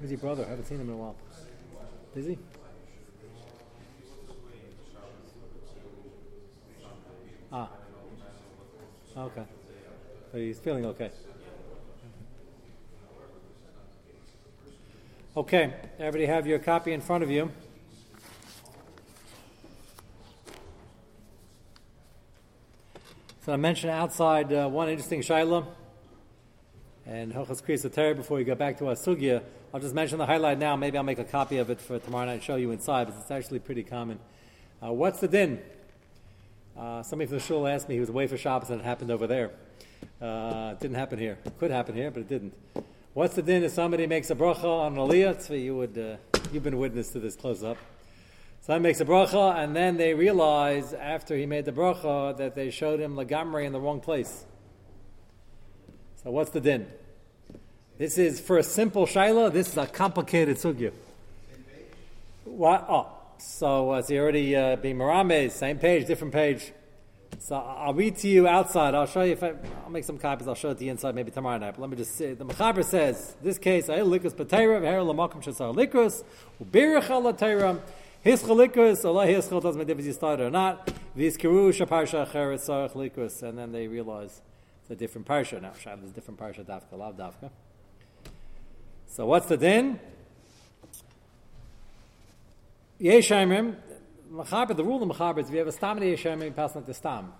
Who's your brother? I haven't seen him in a while. Is he? Ah. Okay. So he's feeling okay. Okay. Everybody have your copy in front of you. So I mentioned outside one interesting shayla and Hochas Kriya Soteri before we go back to our sugya. I'll just mention the highlight now. Maybe I'll make a copy of it for tomorrow night and show you inside, but it's actually pretty common. What's the din? Somebody from the shul asked me, he was away for Shabbos and it happened over there. It didn't happen here. It could happen here, but it didn't. What's the din if somebody makes a bracha on an aliyah? So you've been witness to this close-up. Someone makes a bracha, and then they realize after he made the bracha that they showed him lagamri in the wrong place. So what's the din? This is for a simple shayla. This is a complicated sugya. What? Oh, so it's already being maramed. Same page, different page. So I'll read to you outside. I'll show you. I'll make some copies. I'll show it to you inside maybe tomorrow night. But let me just see. The Mechaber says, in this case, his chalikus, Allah his chal, doesn't make a difference if you started or not. These kirush, parsha, cheres, sarach, likus, and then they realize it's a different parsha. Now, Shabbat is a different parsha, dafka, lav dafka. So, what's the din? Yeshaimrim, the rule of Mechaber is if you have a stam and a yeshaimrim, you pass like the stam.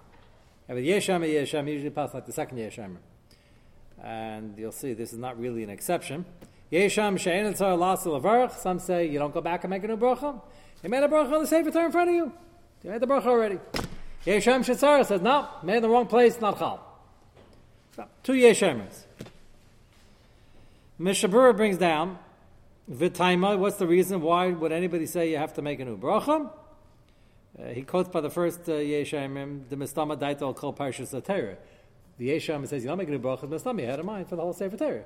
If you have a yeshaimrim, you usually pass like the second yeshaimrim. And you'll see this is not really an exception. Yesham, she'en etzar, lasil, avarach, some say you don't go back and make a new bracha. He made a bracha on the Sefer Torah in front of you. He made the bracha already. Yesham Shetzara says, no, made in the wrong place, not chal. So, two Yeshamers. Mishnah Berurah brings down, V'taima, what's the reason why would anybody say you have to make a new bracha? He quotes by the first Yeshamim, the Mistama Daitol Kol Parshas HaTorah. The Yesham says, you don't make a new bracha, Mistama, you had in mind for the whole Sefer Torah.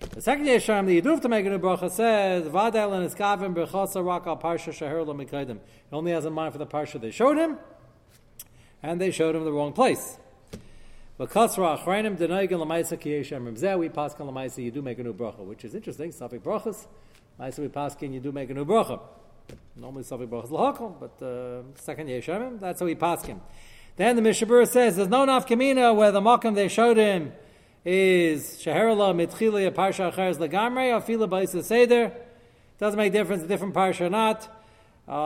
The second Yesham that you do have to make a new bracha says, Vadel and Iskavim Berchosa Rakal Parsha Sheher Lo Mikaidim. He only has in mind for the Parsha they showed him, and they showed him the wrong place. V'kasra Achreinim Denoigin L'maisa Ki Yesham Rimzeh, we paskin L'maisa, you do make a new bracha, which is interesting. Safik brachas, L'maisa we paskin, you do make a new bracha. Normally Safik brachas L'hakal, but second Yesham, that's how we paskin. Then the Mishnah Berurah says, there's no nafkamina where the makam they showed him is Sheherla Mitchila Parsha Acher's Lagamre or Fila Baisa Seder. Doesn't make a difference, a different Parsha or not.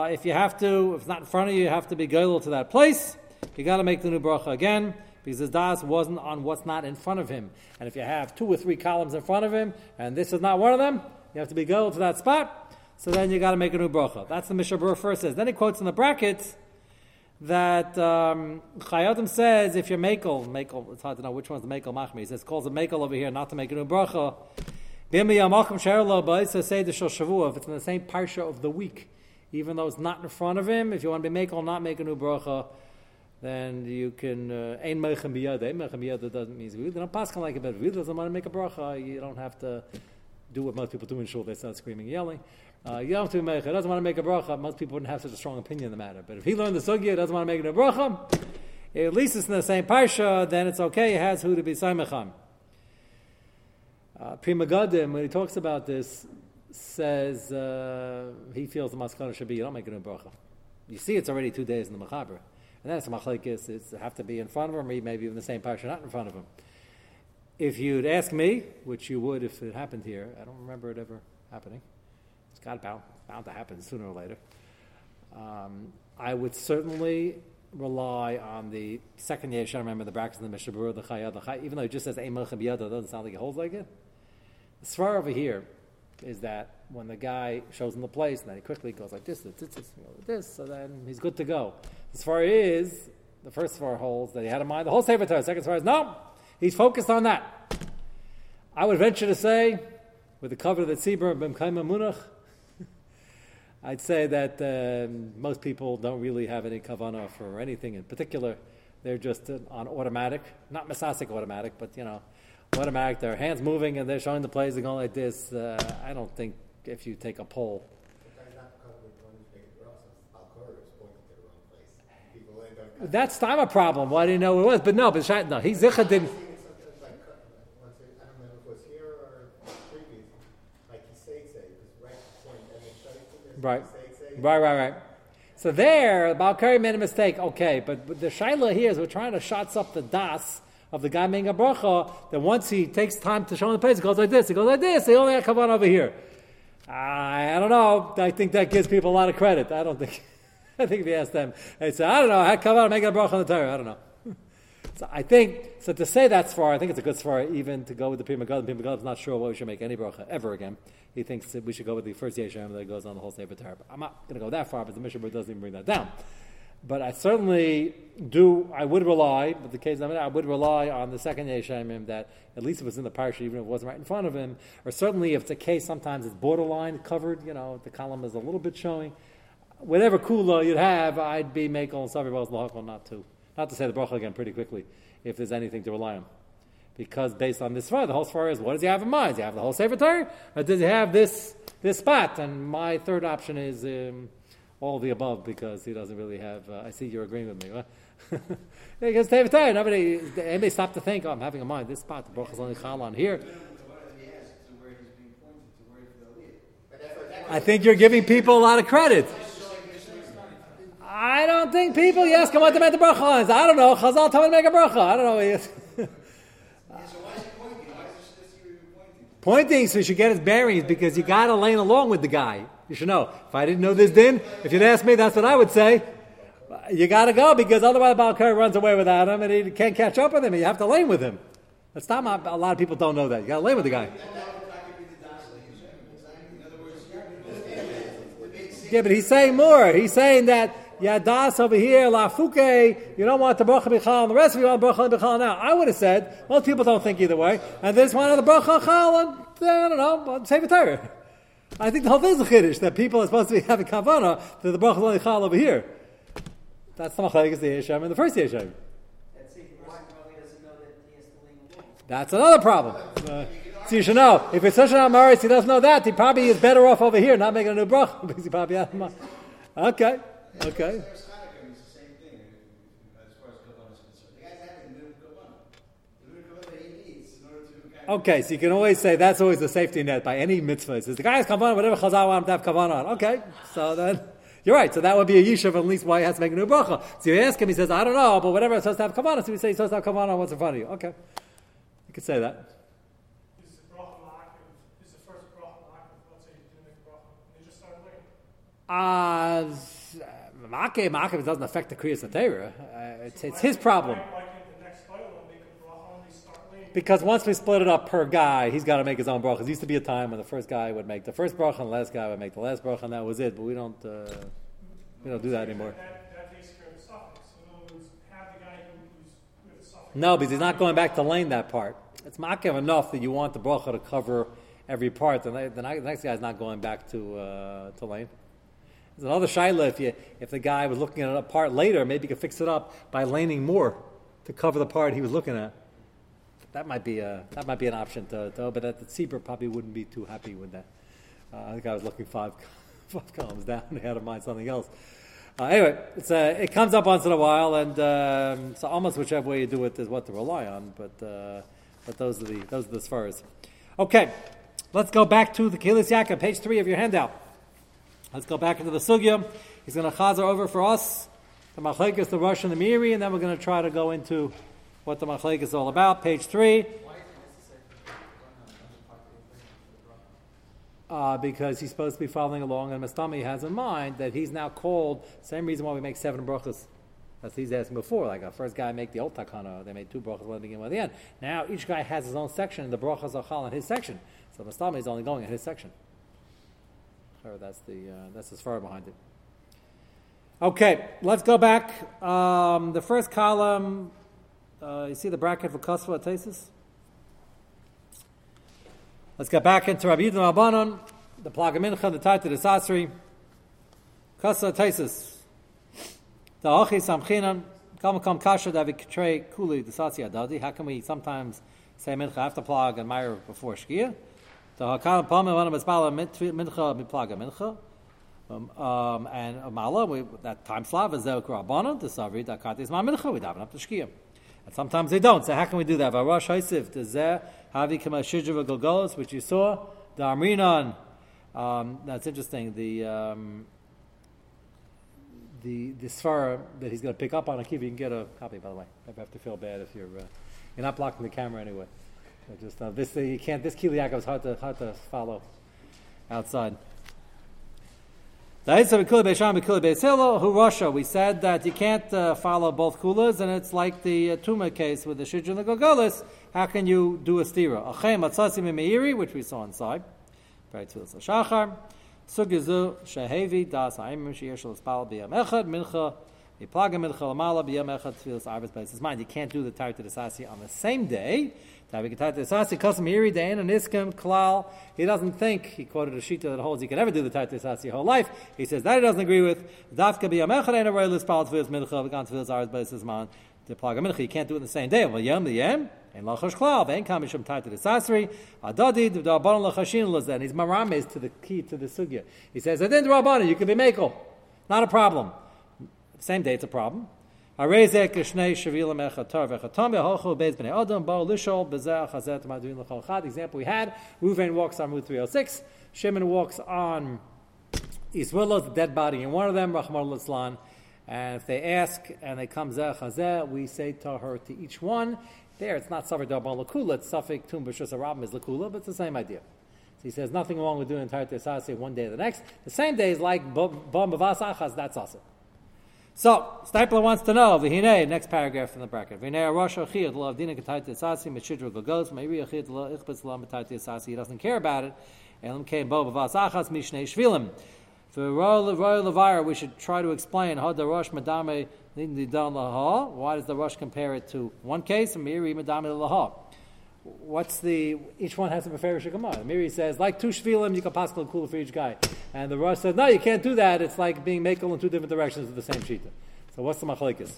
If you have to, if it's not in front of you, you have to be goyal to that place. You got to make the new bracha again because his das wasn't on what's not in front of him. And if you have two or three columns in front of him and this is not one of them, you have to be goyal to that spot. So then you got to make a new bracha. That's the Mishnah Berurah first says. Then he quotes in the brackets that Chayotim says, if you're Mekel, it's hard to know which one's the Mekel Machmi. He says, calls a Mekel over here not to make a new bracha. If it's in the same parsha of the week, even though it's not in front of him, if you want to be Mekel, not make a new bracha, then you can. Ein Mechem Biyad. Ein Mechem Biyad doesn't mean you don't pass like it, but if you doesn't want to make a bracha, you don't have to do what most people do in shul. They start screaming, yelling. Yom Tumeicha doesn't want to make a bracha. Most people wouldn't have such a strong opinion on the matter. But if he learned the sugya, doesn't want to make a bracha, at least it's in the same parsha, then it's okay. It has who to be saimacham. Pri Megadim, when he talks about this, says he feels the maskana should be you don't make a new bracha. You see, it's already 2 days in the Mechaber, and that's machlekes. It's have to be in front of him, or maybe even the same parsha, not in front of him. If you'd ask me, which you would if it happened here, I don't remember it ever happening. It's got bound to happen sooner or later. I would certainly rely on the second Yeshua, remember the brackets in the Mishnah Berurah, the Chayad, even though it just says Ein Mechem Biyada, it doesn't sound like it holds like it. The Svar over here is that when the guy shows him the place and then he quickly goes like this, so then he's good to go. The Svar is, the first Svar holds that he had in mind the whole Sefer Torah. The second Svar is, no, he's focused on that. I would venture to say, with the cover of the Tzibur, B'm Kaima Munach, I'd say that most people don't really have any kavanah for anything in particular. They're just on automatic, not masasik automatic, but automatic. Their hands moving and they're showing the plays and going like this. I don't think if you take a poll. That's not a problem. Well, I didn't know it was, but he Zicha didn't. I don't know if it was here or previous. Like he states it. Right. So there, Baal Kari made a mistake. Okay, but the Shaila here is we're trying to shots up the das of the guy making a bracha, that once he takes time to show him the place, he goes like this, he only had Kavan over here. I don't know. I think that gives people a lot of credit. I think if you ask them, they say, I don't know, how come I'm making a bracha on the Torah? I don't know. So to say that svar, I think it's a good svar even to go with the Pri Megadim. Pri Megadim is not sure why we should make any bracha ever again. He thinks that we should go with the first Yeshem that goes on the whole Sefer Torah. I'm not going to go that far, but the Mishnah Berurah doesn't even bring that down. But I certainly do, I would rely on the second Yeshaimim that at least it was in the parsha, even if it wasn't right in front of him, or certainly if it's a case sometimes it's borderline covered, the column is a little bit showing. Whatever kula you'd have, I'd be making and Savi Baz Lahakon not to say the bracha again pretty quickly, if there's anything to rely on. Because based on this far, the whole svar is, what does he have in mind? Does he have the whole Sefer Torah? Or does he have this spot? And my third option is all of the above, because he doesn't really have. I see you're agreeing with me. Right? Because David Tyre, anybody stop to think, I'm having a mind, this spot, the bracha's only chal on here. I think you're giving people a lot of credit. I don't think people, you ask him what they meant the bracha on. I don't know, Chazal told me to make a bracha. I don't know. So why is he pointing? Why is this pointing? Pointing so you should get his bearings, because you got to lane along with the guy. You should know. If I didn't know this din, if you'd ask me, that's what I would say. You got to go, because otherwise Baal Kari runs away without him and he can't catch up with him. And you have to lane with him. That's not a lot of people don't know that. You got to lane with the guy. Yeah, but he's saying more. He's saying that Yadas over here, La Fuke, you don't want the bracha bichal, and the rest of you want the bracha bichal now. I would have said, most people don't think either way, and there's one other bracha bichal, and I don't know, save a Torah. I think the whole thing is a chiddush, that people are supposed to be having kavana that the bracha only chal over here. That's the machlekes, the Yeshem, and the first Yeshem. That's another problem. So you should know, if it's such an amaris, he doesn't know that, he probably is better off over here, not making a new bracha, because he probably has a Okay. Okay, so you can always say that's always the safety net by any mitzvah. Says the guy has kavanah, whatever Chazal wants him to have kavanah on. Okay, so then you're right. So that would be a yishuv, at least why he has to make a new bracha. So you ask him, he says, I don't know, but whatever, it's supposed to have kavanah. So we say he's supposed to have kavanah on what's in front of you. Okay, you could say that. Is the first bracha lacking? Let's say you didn't make a bracha, and you just started looking. It doesn't affect the Kriya Soteri. It's his problem. Because once we split it up per guy, he's got to make his own bracha. There used to be a time when the first guy would make the first bracha and the last guy would make the last bracha, and that was it. But we don't do that anymore. That takes care of the suffix. In other words, have the guy who's with the suffix. No, because he's not going back to lane that part. It's makav enough that you want the bracha to cover every part. The next guy's not going back to lane. There's another shaila, if the guy was looking at a part later, maybe you could fix it up by laning more to cover the part he was looking at. That might be an option to but the Tzibur probably wouldn't be too happy with that. I think I was looking five columns down ahead of mine, something else. Anyway, it comes up once in a while, and so almost whichever way you do it is what to rely on. But those are the sfaras. Okay, let's go back to the Kehillos Yaakov, page 3 of your handout. Let's go back into the sugya. He's going to chazer over for us the machlekes, the Rosh, and the Miri, and then we're going to try to go into what the machlekes is all about. Page 3. Because he's supposed to be following along, and Mastami has in mind that he's now called. Same reason why we make 7 brachas. That's what he's asking before. Like our first guy made the old takana, they made 2 brachas, one at the beginning, one at the end. Now each guy has his own section, and the brachas are chal in his section. So Mastami is only going in his section. That's as far behind it. Okay, let's go back. The first column, you see the bracket for Kasva Tesis? Let's get back into Rabbi Yidon Albanon, the Plaga Mincha, the Taita de Sasri. Kasva Tesis. The Hochi Samchinan, Kalmakom Kasha, David Ketrei, Kuli, the Sasi Adadi. How can we sometimes say Mincha after Plaga and Meir before Shkia? And Mala, that time slav is Zel Kurabanon, the Savri, that Katis Ma Mincha, we daven up to Shkia. And sometimes they don't. So how can we do that? V'arash Haisiv, the Zer, Havi Kama Shijava Golgolos, which you saw, the Amrinan, That's interesting. The Sfara that he's going to pick up on Akiva, you can get a copy, by the way. I have to feel bad if you're not blocking the camera anyway. Just this you can't. This Kehillos Yaakov is hard to follow outside. We said that you can't follow both kulas, and it's like the Tumah case with the Shidduch and the Gogolis. How can you do a stira? Which we saw inside. Mind, you can't do the Tarei T'Desasi on the same day. He doesn't think, he quoted a shita that holds he can never do the Tarei T'Desasi your whole life. He says that he doesn't agree with. You can't do it on the same day. And he's maramis to the key to the sugya. He says, you can be mekel, not a problem. Same day, it's a problem. The example we had, Reuven walks on Route 306, Shimon walks on East Willows, the dead body in one of them, Rahman al-Islan. And if they ask and they come, we say Tahor to each one. There, it's not Safek Darban Lakula, it's Safek Tum B'Shus Arabim is Lakula, but it's the same idea. So he says, nothing wrong with doing Tarei T'Desasi one day or the next. The same day is like Bom Bavas Achas, that's awesome. So, Steipler wants to know, Vihine, next paragraph in the bracket. He doesn't care about it. For Royal Levira, we should try to explain how the Rosh Madame Nidni Don Laha. Why does the Rosh compare it to one case? Miri Madame Laha. What's the? Each one has a preferential command. Miri says, like two shvilim, you can pass and kula for each guy, and the Rosh says, no, you can't do that. It's like being mekel in two different directions of the same shita. So what's the machlekes?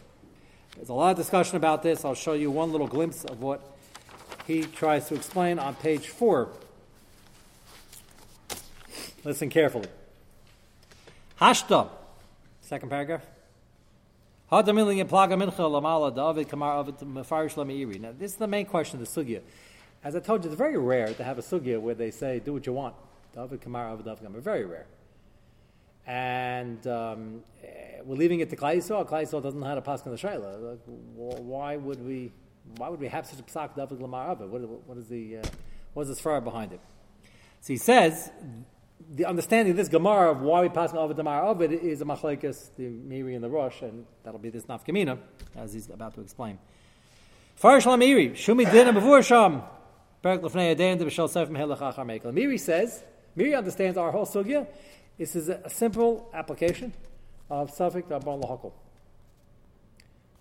There's a lot of discussion about this. I'll show you one little glimpse of what he tries to explain on page 4. Listen carefully. Hashta, second paragraph. Now, this is the main question of the sugya. As I told you, it's very rare to have a sugya where they say, do what you want. Very rare. And we're leaving it to Klai Yisrael. Klai Yisrael doesn't know how to pass on the shayla. Why would we have such a psak David Lamar Aved? What is the sfara behind it? So he says, the understanding of this Gemara of why we pass over the Gemara of it is a machlekes, the Miri and the Rosh, and that'll be this nafkamina, as he's about to explain. Miri says, Miri understands our whole sugya. This is a simple application of Safek Rabban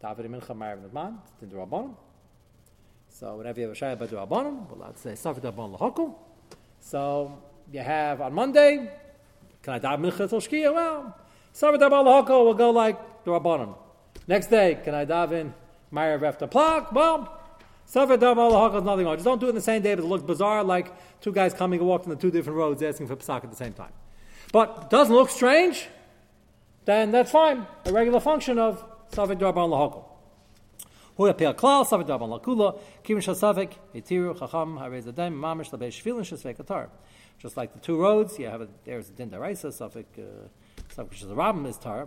Lahakol. So whenever you have a shayla by Rabbanim, we'll say Safek Rabban Lahakol. So you have on Monday, can I daven mincha till shkia? Well, Safek Darban Lahakol will go like the Rabbanim. Next day, can I daven Ma'ariv after Plak? Well, Safek Darban Lahakol is nothing wrong. Just don't do it on the same day, but it looks bizarre, like two guys coming and walking the two different roads asking for pesach at the same time. But it doesn't look strange, then that's fine. A regular function of Safek Darban Lahakol. Just like the two roads, you have there's a din d'oraisa, Safek which is a Rambam is tar.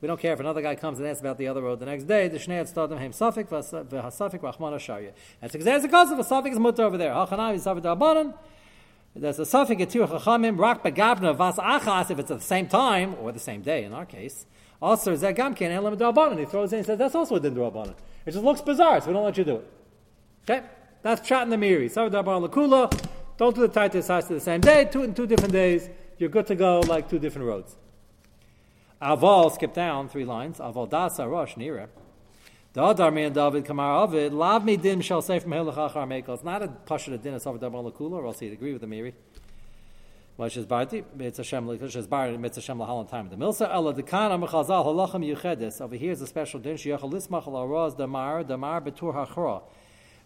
We don't care if another guy comes and asks about the other road the next day. The shnei tzaddim heim Safek v'hasafek rachmana sharya. That's exactly the case of a Safek is mutter over there. Hachanavi Safek d'Arbanan. There's a Safek etir chachamim rak begavna vas achas if it's at the same time or the same day in our case. Also Zeh Gam Ken Elam d'Arbanan. He throws in and says that's also a din d'Arbanan. It just looks bizarre, so we don't let you do it. Okay. That's Pshat in the Miri. Safek Darban Lakula. Don't do the Tarei T'Desasi the same day. Two different days. You're good to go like two different roads. Aval, skip down 3 lines. Aval Dasa Rosh Nira. Da'adar me and David Kamar Ovid. Lav me din shall say from Hilach Achar Mekel. It's not a pasha to din of Safek Darban Lakula, or else he'd agree with the Miri. Moshe's Barti. It's Hashem Lahalan time of the Milsa. Ella Dekana Mechazal Halachim Yuchedes. Over here is a special din. Sheyachal Lismach Al Aroz Damar Betur Hachra.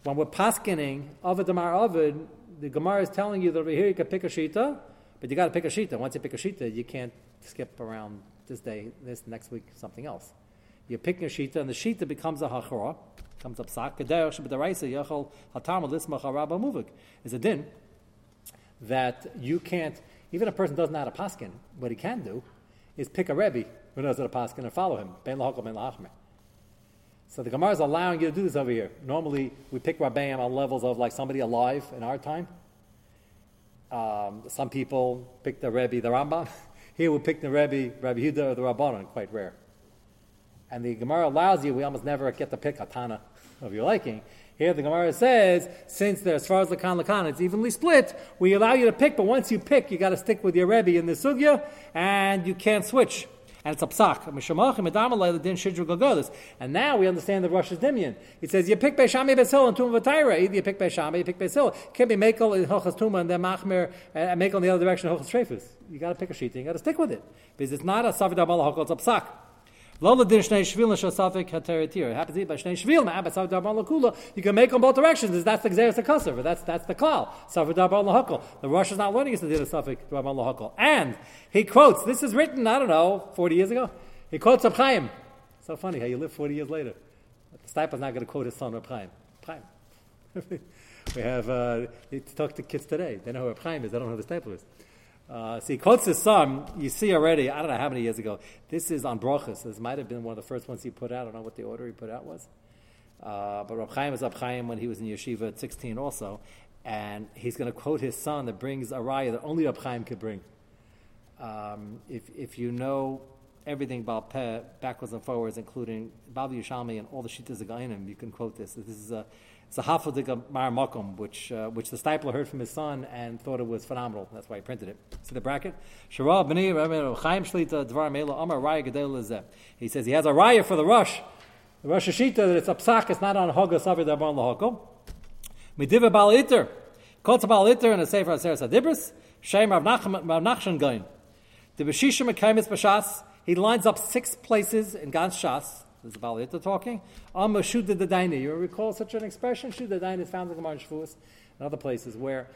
When we're paskening Ovid Damar Ovid, the Gemara is telling you that over here you can pick a shita, but you got to pick a shita. Once you pick a shita, you can't skip around this day, this next week, something else. You're picking a shita, and the shita becomes a hachra, comes up sak. It's a din. that you can't, even a person does not a paskin, what he can do is pick a Rebbe who knows how to paskin and follow him. Ben lahokal, ben lahachmer. So the Gemara is allowing you to do this over here. Normally, we pick Rabbeim on levels of like somebody alive in our time. Some people pick the Rebbe, the Ramban. Here we pick the Rebbe, Rabbi Yehuda, or the Rabbanon, quite rare. And the Gemara allows you, we almost never get to pick a Tana of your liking. Here the Gemara says, since they're as far as Lakan, it's evenly split, we allow you to pick, but once you pick, you got to stick with your Rebbe in the Sugya, and you can't switch. And it's a psak. And now we understand the Rosh's Dimyan. It says, you pick Beishami Beshil and Tumah V'Tayra. Either you pick Beishami, you pick Beshil. It can't be Mekel in Hochas Tumah and then Machmer and Mekel in the other direction Hochas Trefus. You got to pick a sheet and you got to stick with it. Because it's not a Safed Darmala Hochal, it's a psak. It happens to be by Shnei Shvil. You can make on both directions. That's the Xeris HaKasser. That's the Klal. Safed Darmala Hochal. The Rosh is not learning it's the Safed Darmala Hochal. And he quotes, this is written, I don't know, 40 years ago. He quotes Reb Chaim. So funny how you live 40 years later. The Steipler's not going to quote his son Reb Chaim. We have, he talked to kids today. They know who Reb Chaim is. They don't know who the Steipler is. So he quotes his son, you see already, I don't know how many years ago, this is on Brochus, this might have been one of the first ones he put out, I don't know what the order he put out was, but Reb Chaim was Reb Chaim when he was in Yeshiva at 16 also, and he's going to quote his son that brings a raya that only Reb Chaim could bring. If you know everything about Peh, backwards and forwards, including Baba Yerushalmi and all the Shittas of Gainim, you can quote this. This is a Hafadik Mar Makom, which the Steipler heard from his son and thought it was phenomenal. That's why he printed it. See the bracket? Shara b'ni Reb Chaim Shlita Dvar Meila Amar Raya Gedel Lezeh. He says he has a raya for the Rosh. The Rosh Hashita that it's a psak, it's not on Hoga Savir Darban Lahoko. Mediva Baal Yitor. Kotz Baal Yitor and a Sefer Aseres HaDibros. Shem Rav Nachshon Goin. The B'shishim HaKaimis B'shas. He lines up 6 places in Gans Shas. This is Baal Yitor talking. Shuda Dadaini. You recall such an expression? Shuda Dadaini is found in Gemara in Shavuos and other places where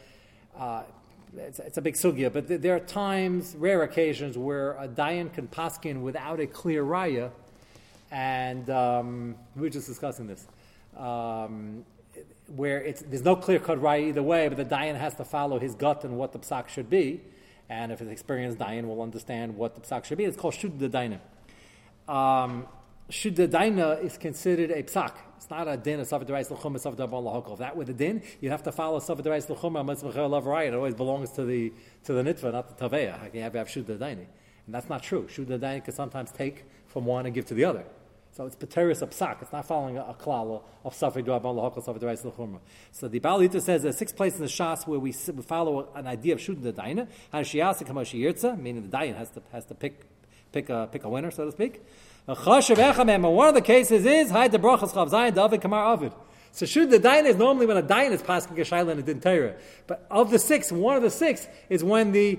it's a big sugya, but there are times, rare occasions, where a dayan can paskin without a clear raya, and we were just discussing this, where there's no clear-cut raya either way, but the dayan has to follow his gut and what the psak should be, and if it's experienced dayan will understand what the psak should be. It's called Shuda Dadaini. Shuda Dadaina is considered a psak. It's not a din of Safed Derais L'chumah, Safed Darban L'Hokol. If that were the din, you'd have to follow Safed Derais L'chumah, Mitzvachel Lav Raya. It always belongs to the nitva, not the taveya. I can have Shuda Dadaini. And that's not true. Shuda Dadaini can sometimes take from one and give to the other. So it's Pateris of psak. It's not following a klala of Safed Darban L'Hokol, Safed Derais L'chumah. So the Baal Yitor says there's 6 places in the Shas where we follow an idea of Shuda Dadaina. Hanshiyasa Kamoshi Yirtza, meaning the Dayan has to pick a winner, so to speak. One of the cases is hide the brachas chav zayin david kamar avid. So should the dayan is normally when a dayan is passing geshayla and a din Torah. But of the 6, one of the 6 is when the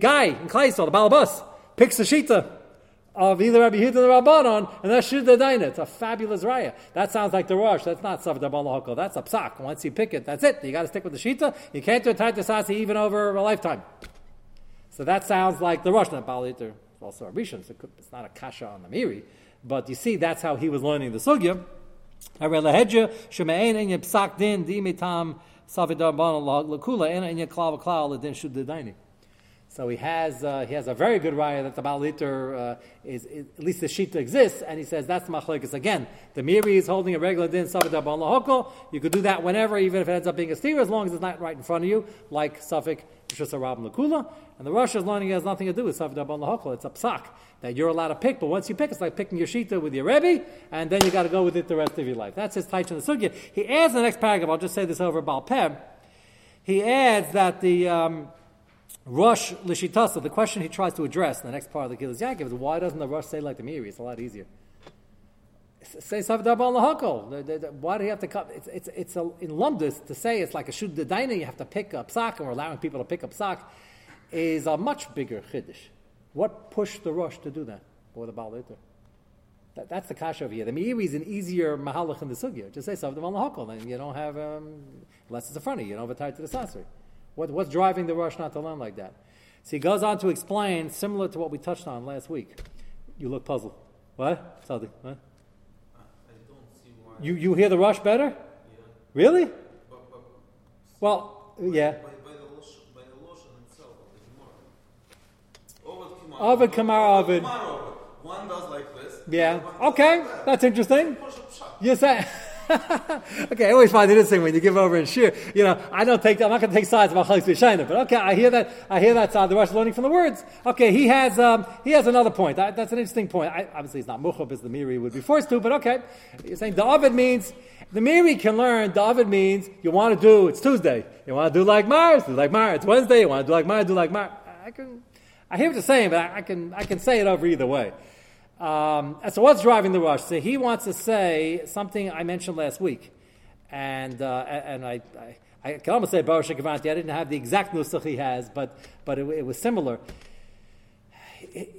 guy in Kleisol, the balabas, picks the shita of either Rabbi Yehuda or Rabbanon, and that's should the dayan. It's a fabulous raya. That sounds like the Rosh. That's not Safed Darban L'Hokol. That's a psak. Once you pick it, that's it. You got to stick with the shita. You can't do a taita sasi even over a lifetime. So that sounds like the Rosh. Not Baal Yitor. Also a Rishon, so it's not a kasha on the Miri, but you see that's how he was learning the sugya. So he has a very good raya that the Baal Yitor is at least the shita exists, and he says that's the machlokes again. The Miri is holding a regular din Safed Darban L'Hokol. You could do that whenever, even if it ends up being a steer, as long as it's not right in front of you, like Suffolk. And the Rosh is learning it has nothing to do with Safed Darban L'Hokol. It's a psak that you're allowed to pick, but once you pick, it's like picking your shita with your Rebbe, and then you got to go with it the rest of your life. That's his taich in the sugya. He adds in the next paragraph. I'll just say this over Baal Peh. He adds that the Rosh l'shitasa. The question he tries to address in the next part of the Kehillos Yaakov is why doesn't the Rosh say like the Miri? It's a lot easier. Say Safed Darban L'Hokol. Why do you have to come? It's in Lumdus to say it's like a Shuda Dadaina. You have to pick up psak, and we're allowing people to pick up psak is a much bigger chiddush. What pushed the Rosh to do that, or the Baal Yitor? That's the kasha over here. The Meiri is an easier mahalach in the sugya. Just say Safed Darban L'Hokol, and you don't have unless it's in front of you. You don't have a tie to the sasri. What's driving the Rosh not to learn like that? So he goes on to explain, similar to what we touched on last week. You look puzzled. What? Something? What? You hear the Rosh better? Yeah. Really? But, well, by, yeah. By the Ovid Kamar Ovid. One does like this. Yeah. Okay. Like that. That's interesting. Yes, that. Okay, I always find it interesting when you give over and shear. You know, I'm not going to take sides about Chalak's B'Shaina, but okay, I hear that side. The Rosh is learning from the words. Okay, he has another point. That's an interesting point. Obviously, it's not Muchab as the Miri would be forced to, but okay. You're saying the Ovid means, the Miri can learn, the Ovid means you want to do, it's Tuesday. You want to do like Mars, do like Mars. It's Wednesday, you want to do like Mars, do like Mars. I hear what you're saying, but I can say it over either way. So what's driving the Rosh? So he wants to say something I mentioned last week, and I can almost say Baruch Shekavanti. I didn't have the exact nusach he has, but it was similar.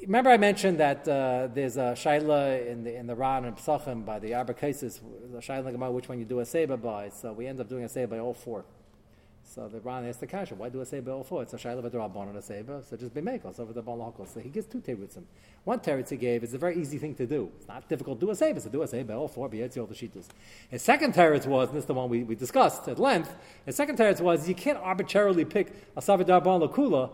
Remember I mentioned that there's a shaila in the Ran and Pesachim by the Arba Kaisis, the shaila about which one you do a seiba by. So we end up doing a seiba by all four. So the Ran asks the Kasha, why do I say Be'ol for? It's a Shaila V'Drabon and a Seba, so just be Mekos over the Balakos. So he gives two Terutzim. One Terutz he gave is a very easy thing to do. It's not difficult to do a Seba, so do a Seba, Be'ol for, Be'etzio V'Shitus. His second Terutz was, and this is the one we discussed at length, his second Terutz was, you can't arbitrarily pick a Saba Darban Lakula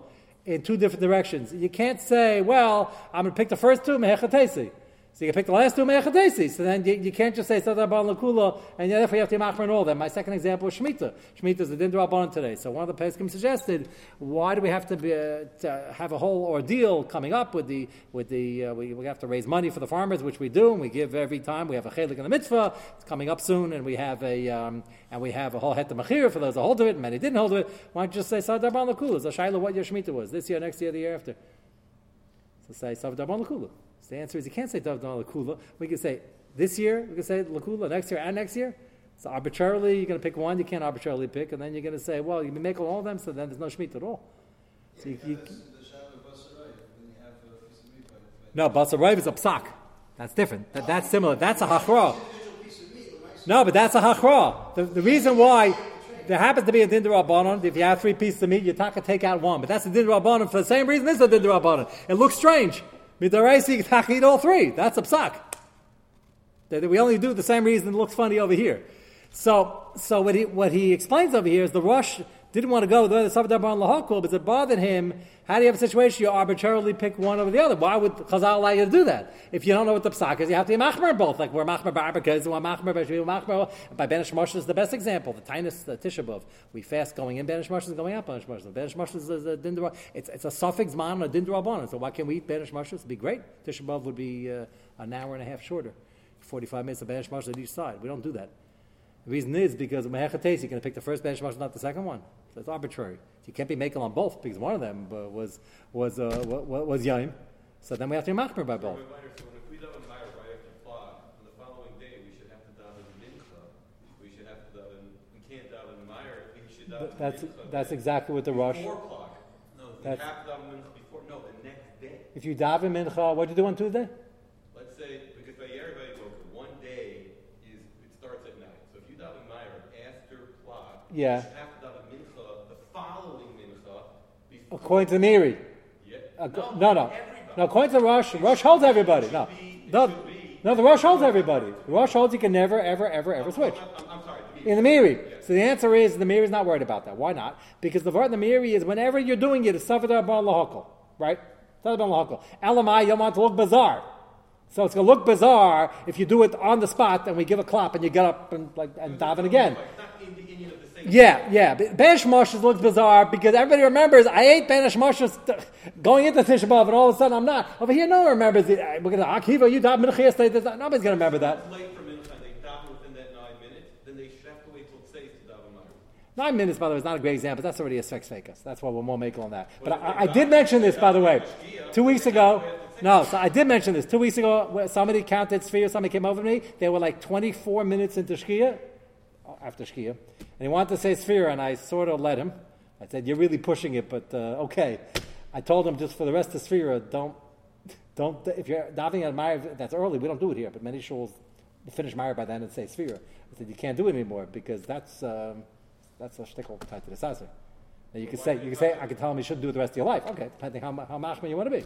in two different directions. You can't say, well, I'm going to pick the first two, Mehechatesi. So you can pick the last two Me'echatesi. So then you can't just say Sadar Ban Lakula, and therefore you have to Machmer and all that. My second example is Shemitah. Shemitah is the Din D'Rabanan today. So one of the Pesachim suggested, why do we have to have a whole ordeal coming up with the we have to raise money for the farmers, which we do, and we give every time. We have a Chelik in the Mitzvah. It's coming up soon, and we have a whole Het Machir for those who hold of it, and many didn't hold of it. Why don't you just say Sadar Ban Lakula? So Shaila, what your Shemitah was this year, next year, the year after? So say Sadar Ban Lakula. So the answer is you can't say Davdana Lakula. We can say this year, we can say Lakula, next year, and next year. So arbitrarily, you're going to pick one you can't arbitrarily pick, and then you're going to say, well, you can make all of them, so then there's no Shemitah at all. Yeah, so you have no, Basarayv is a Psak. That's different. That's similar. That's a Hachra. No, but that's a Hachra. The reason why... There happens to be a din d'Rabbanan. If you have 3 pieces of meat, you're not going to take out one. But that's a din d'Rabbanan for the same reason this is a din d'Rabbanan. It looks strange. Midaraisi, you can eat all 3. That's a psak. We only do the same reason it looks funny over here. So what he explains over here is the Rosh didn't want to go with the Safar Darban Lahakul, but it bothered him. How do you have a situation you arbitrarily pick one over the other? Why would Chazal allow you to do that? If you don't know what the psak is, you have to be machmer both. Like we're machmer by Arbakaz, we're machmer by Shvi, machmer by Banish Marshal is the best example. The Tainus Tisha B'Av. We fast going in Banish Marshal and going out Banish Marshal. Banish Marshal is a Dindra. It's a suffix man or Dindra Bonan. So why can't we eat Banish Marshal? It'd be great. Tisha B'Av would be an hour and a half shorter. 45 minutes of Banish Marshal at each side. We don't do that. The reason is because Mehechates, you're going to pick the first Banish Marshal, not the second one. So it's arbitrary. You can't be making on both because one of them was Yaim. So then we have to be machmer by both. So if we daven o'clock, on the following day we should have to daven mincha. We should have to daven. We can't daven Meyer. We should daven. That's exactly what the Rosh. 4 o'clock. No, we have to daven mincha before. No, the next day. If you daven mincha, what do you do on Tuesday? Let's say because by everybody goes, one day is it starts at night. So if you daven Meyer after o'clock, yeah. According to Miri. Yeah. No. No, according to the Rosh, Rosh holds everybody. No, the Rosh holds everybody. The Rosh holds you can never, ever switch. I'm sorry. In the Miri. Yeah. So the answer is the Miri is not worried about that. Why not? Because the Miri is whenever you're doing it, it's Safar Darban Lahakol. Right? Safar Darban Lahakol. Elamai, you'll want to look bizarre. So it's going to look bizarre if you do it on the spot and we give a clap and you get up and daven again. Yeah. Banish Marshals looks bizarre because everybody remembers I ate Banish Marshals going into Tisha B'Av and all of a sudden I'm not. Over here, no one remembers it. We're going to Akiva, you daven Mincha yesterday. Nobody's going to remember that. Late for Mincha, they daven within that 9 minutes, then they have to wait till it's safe to daven Mincha. 9 minutes, by the way, is not a great example. That's already a sex fakus. That's why we're more making on that. But I did mention this, by the way, 2 weeks ago. No, so I did mention this. 2 weeks ago, somebody counted Shkia, somebody came over to me. They were like 24 minutes into Shkia. After Shkia. And he wanted to say Sphira, and I sort of let him. I said, you're really pushing it, but okay. I told him just for the rest of Sphira, don't. If you're davening at Ma'ariv, that's early. We don't do it here, but many shuls finish Ma'ariv by then and say Sphira. I said, you can't do it anymore because that's a shtickle tied to the Sazir. Now you can say, I can tell him you shouldn't do it the rest of your life. Okay, depending how machman you want to be.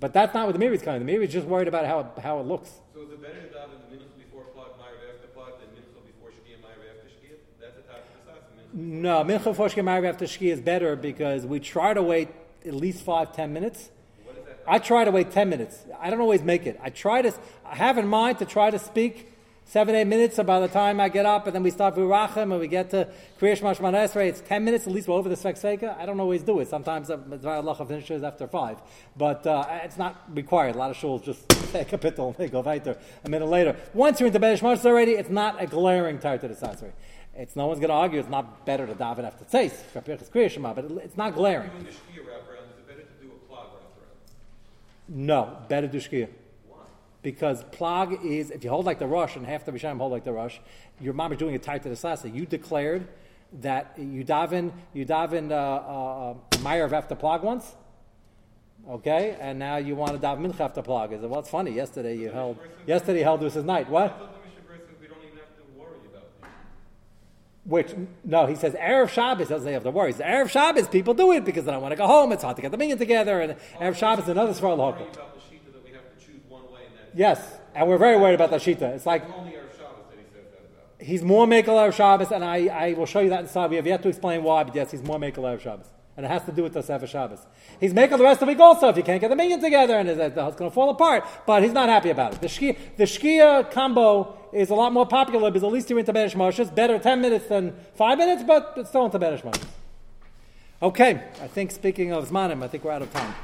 But that's not what the Miri is coming. The Miri is just worried about how it looks. So is it better to daven the minute before o'clock Ma'ariv after o'clock than minute before Shkia Ma'ariv after Shkia? That's the time for the Sazir. No, minute before Shkia Ma'ariv after Shkia is better because we try to wait at least 5-10 minutes. What is that? I try to wait 10 minutes. I don't always make it. I have in mind to try to speak 7-8 minutes, and by the time I get up and then we start Vurachim and we get to Kriya Shema Shemona Esrei, it's 10 minutes, at least we're over the Sfek Seika. I don't always do it. Sometimes Zvayalacha finishes after 5. But it's not required. A lot of shuls just take a bit and they go weiter a minute later. Once you're into Beit Shmos already, it's not a glaring tire to the Satsuri. It's no one's going to argue it's not better to daven after Tzeis, but it's not glaring. No, better do Shkia. Because plag is, if you hold like the rush, and half the Rishonim hold like the rush, your mom is doing it tied to the sasa. You declared that you daven Ma'ariv after plag once, okay, and now you want to daven Mincha after plag. I said, well, it's funny. Yesterday you held this as night. What? I thought the Mishnah Berurah said we don't even have to worry about this. He says Erev Shabbos doesn't have to worry. He says, Erev Shabbos people do it because they don't want to go home. It's hard to get the minyan together, and Erev Shabbos is another svar local. Yes, and we're very worried about the Shita. It's like, he's more Mekel Erev Shabbos, and I will show you that inside. We have yet to explain why, but yes, he's more Mekel Erev Shabbos. And it has to do with the Sefer Shabbos. He's Mekel the rest of the week also, if you can't get the minion together, and it's going to fall apart, but he's not happy about it. The Shkia combo is a lot more popular, because at least you're into Beit Shmoshes. Better 10 minutes than 5 minutes, but it's still into Beit Shmoshes. Okay, I think speaking of Zmanim, I think we're out of time.